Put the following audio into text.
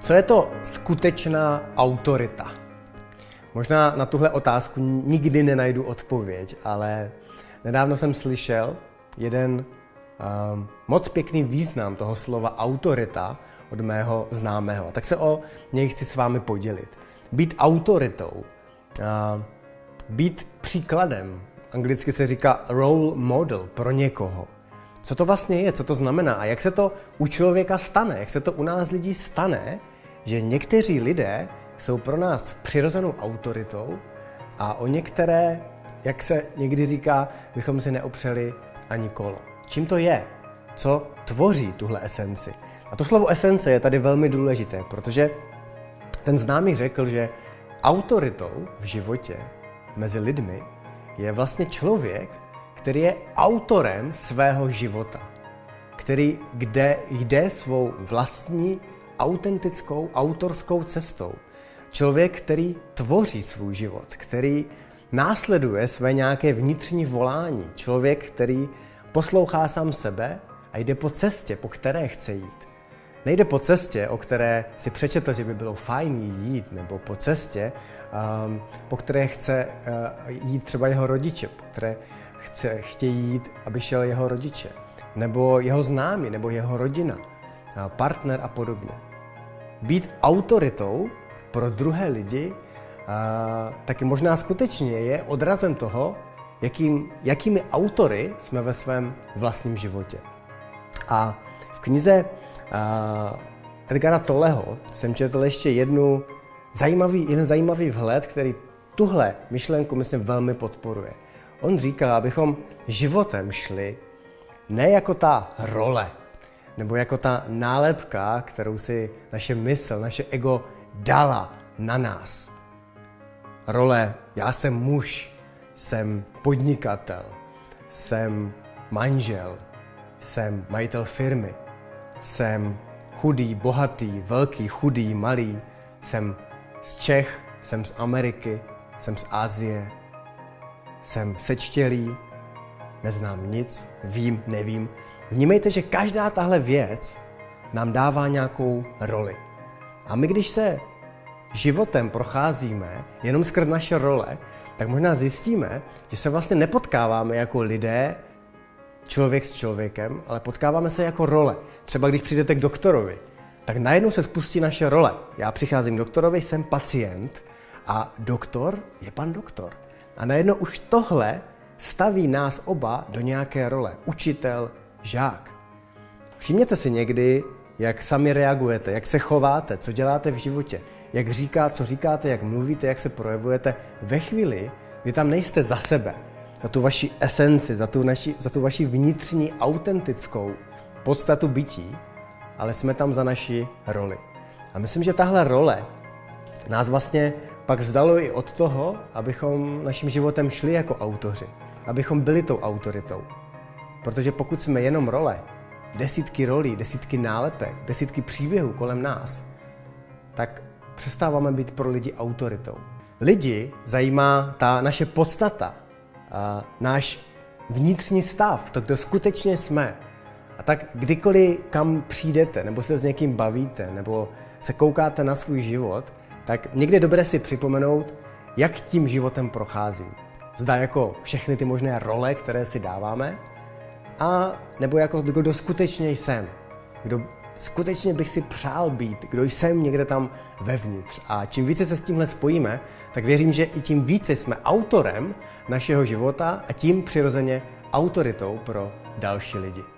Co je to skutečná autorita? Možná na tuhle otázku nikdy nenajdu odpověď, ale nedávno jsem slyšel jeden moc pěkný význam toho slova autorita od mého známého. Tak se o něj chci s vámi podělit. Být autoritou, být příkladem, anglicky se říká role model pro někoho. Co to vlastně je, co to znamená a jak se to u člověka stane, jak se to u nás lidí stane, že někteří lidé jsou pro nás přirozenou autoritou a o některé, jak se někdy říká, bychom si neopřeli ani kolo. Čím to je? Co tvoří tuhle esenci? A to slovo esence je tady velmi důležité, protože ten známý řekl, že autoritou v životě mezi lidmi je vlastně člověk, který je autorem svého života, který jde svou vlastní autentickou, autorskou cestou. Člověk, který tvoří svůj život, který následuje své nějaké vnitřní volání. Člověk, který poslouchá sám sebe a jde po cestě, po které chce jít. Nejde po cestě, o které si přečetl, že by bylo fajn jít, nebo po cestě, po které chce jít třeba jeho rodiče, po které chtějí jít, aby šel jeho rodiče, nebo jeho známí, nebo jeho rodina, partner a podobně. Být autoritou pro druhé lidi taky možná skutečně je odrazem toho, jakými autory jsme ve svém vlastním životě. A v knize Edgara Tolleho jsem četl ještě jeden zajímavý vhled, který tuhle myšlenku, myslím, velmi podporuje. On říkal, abychom životem šli ne jako ta role, nebo jako ta nálepka, kterou si naše mysl, naše ego dala na nás. Role, já jsem muž, jsem podnikatel, jsem manžel, jsem majitel firmy, jsem chudý, bohatý, velký, chudý, malý, jsem z Čech, jsem z Ameriky, jsem z Asie, jsem sečtělý, neznám nic, vím, nevím. Vnímejte, že každá tahle věc nám dává nějakou roli. A my, když se životem procházíme jenom skrz naše role, tak možná zjistíme, že se vlastně nepotkáváme jako lidé, člověk s člověkem, ale potkáváme se jako role. Třeba když přijdete k doktorovi, tak najednou se spustí naše role. Já přicházím k doktorovi, jsem pacient a doktor je pan doktor. A najednou už tohle staví nás oba do nějaké role. Učitel, žák. Všimněte si někdy, jak sami reagujete, jak se chováte, co děláte v životě, co říkáte, jak mluvíte, jak se projevujete ve chvíli, kdy tam nejste za sebe, za tu vaši esenci, za tu vaši vnitřní, autentickou podstatu bytí, ale jsme tam za naši roli. A myslím, že tahle role nás vlastně pak vzdalo i od toho, abychom naším životem šli jako autoři, abychom byli tou autoritou. Protože pokud jsme jenom role, desítky rolí, desítky nálepek, desítky příběhů kolem nás, tak přestáváme být pro lidi autoritou. Lidi zajímá ta naše podstata, náš vnitřní stav, to, kdo skutečně jsme. A tak kdykoliv kam přijdete, nebo se s někým bavíte, nebo se koukáte na svůj život, tak někdy je dobré si připomenout, jak tím životem procházím. Zda jako všechny ty možné role, které si dáváme, a nebo jako kdo skutečně jsem, kdo skutečně bych si přál být, kdo jsem někde tam vevnitř. A čím více se s tímhle spojíme, tak věřím, že i tím více jsme autorem našeho života a tím přirozeně autoritou pro další lidi.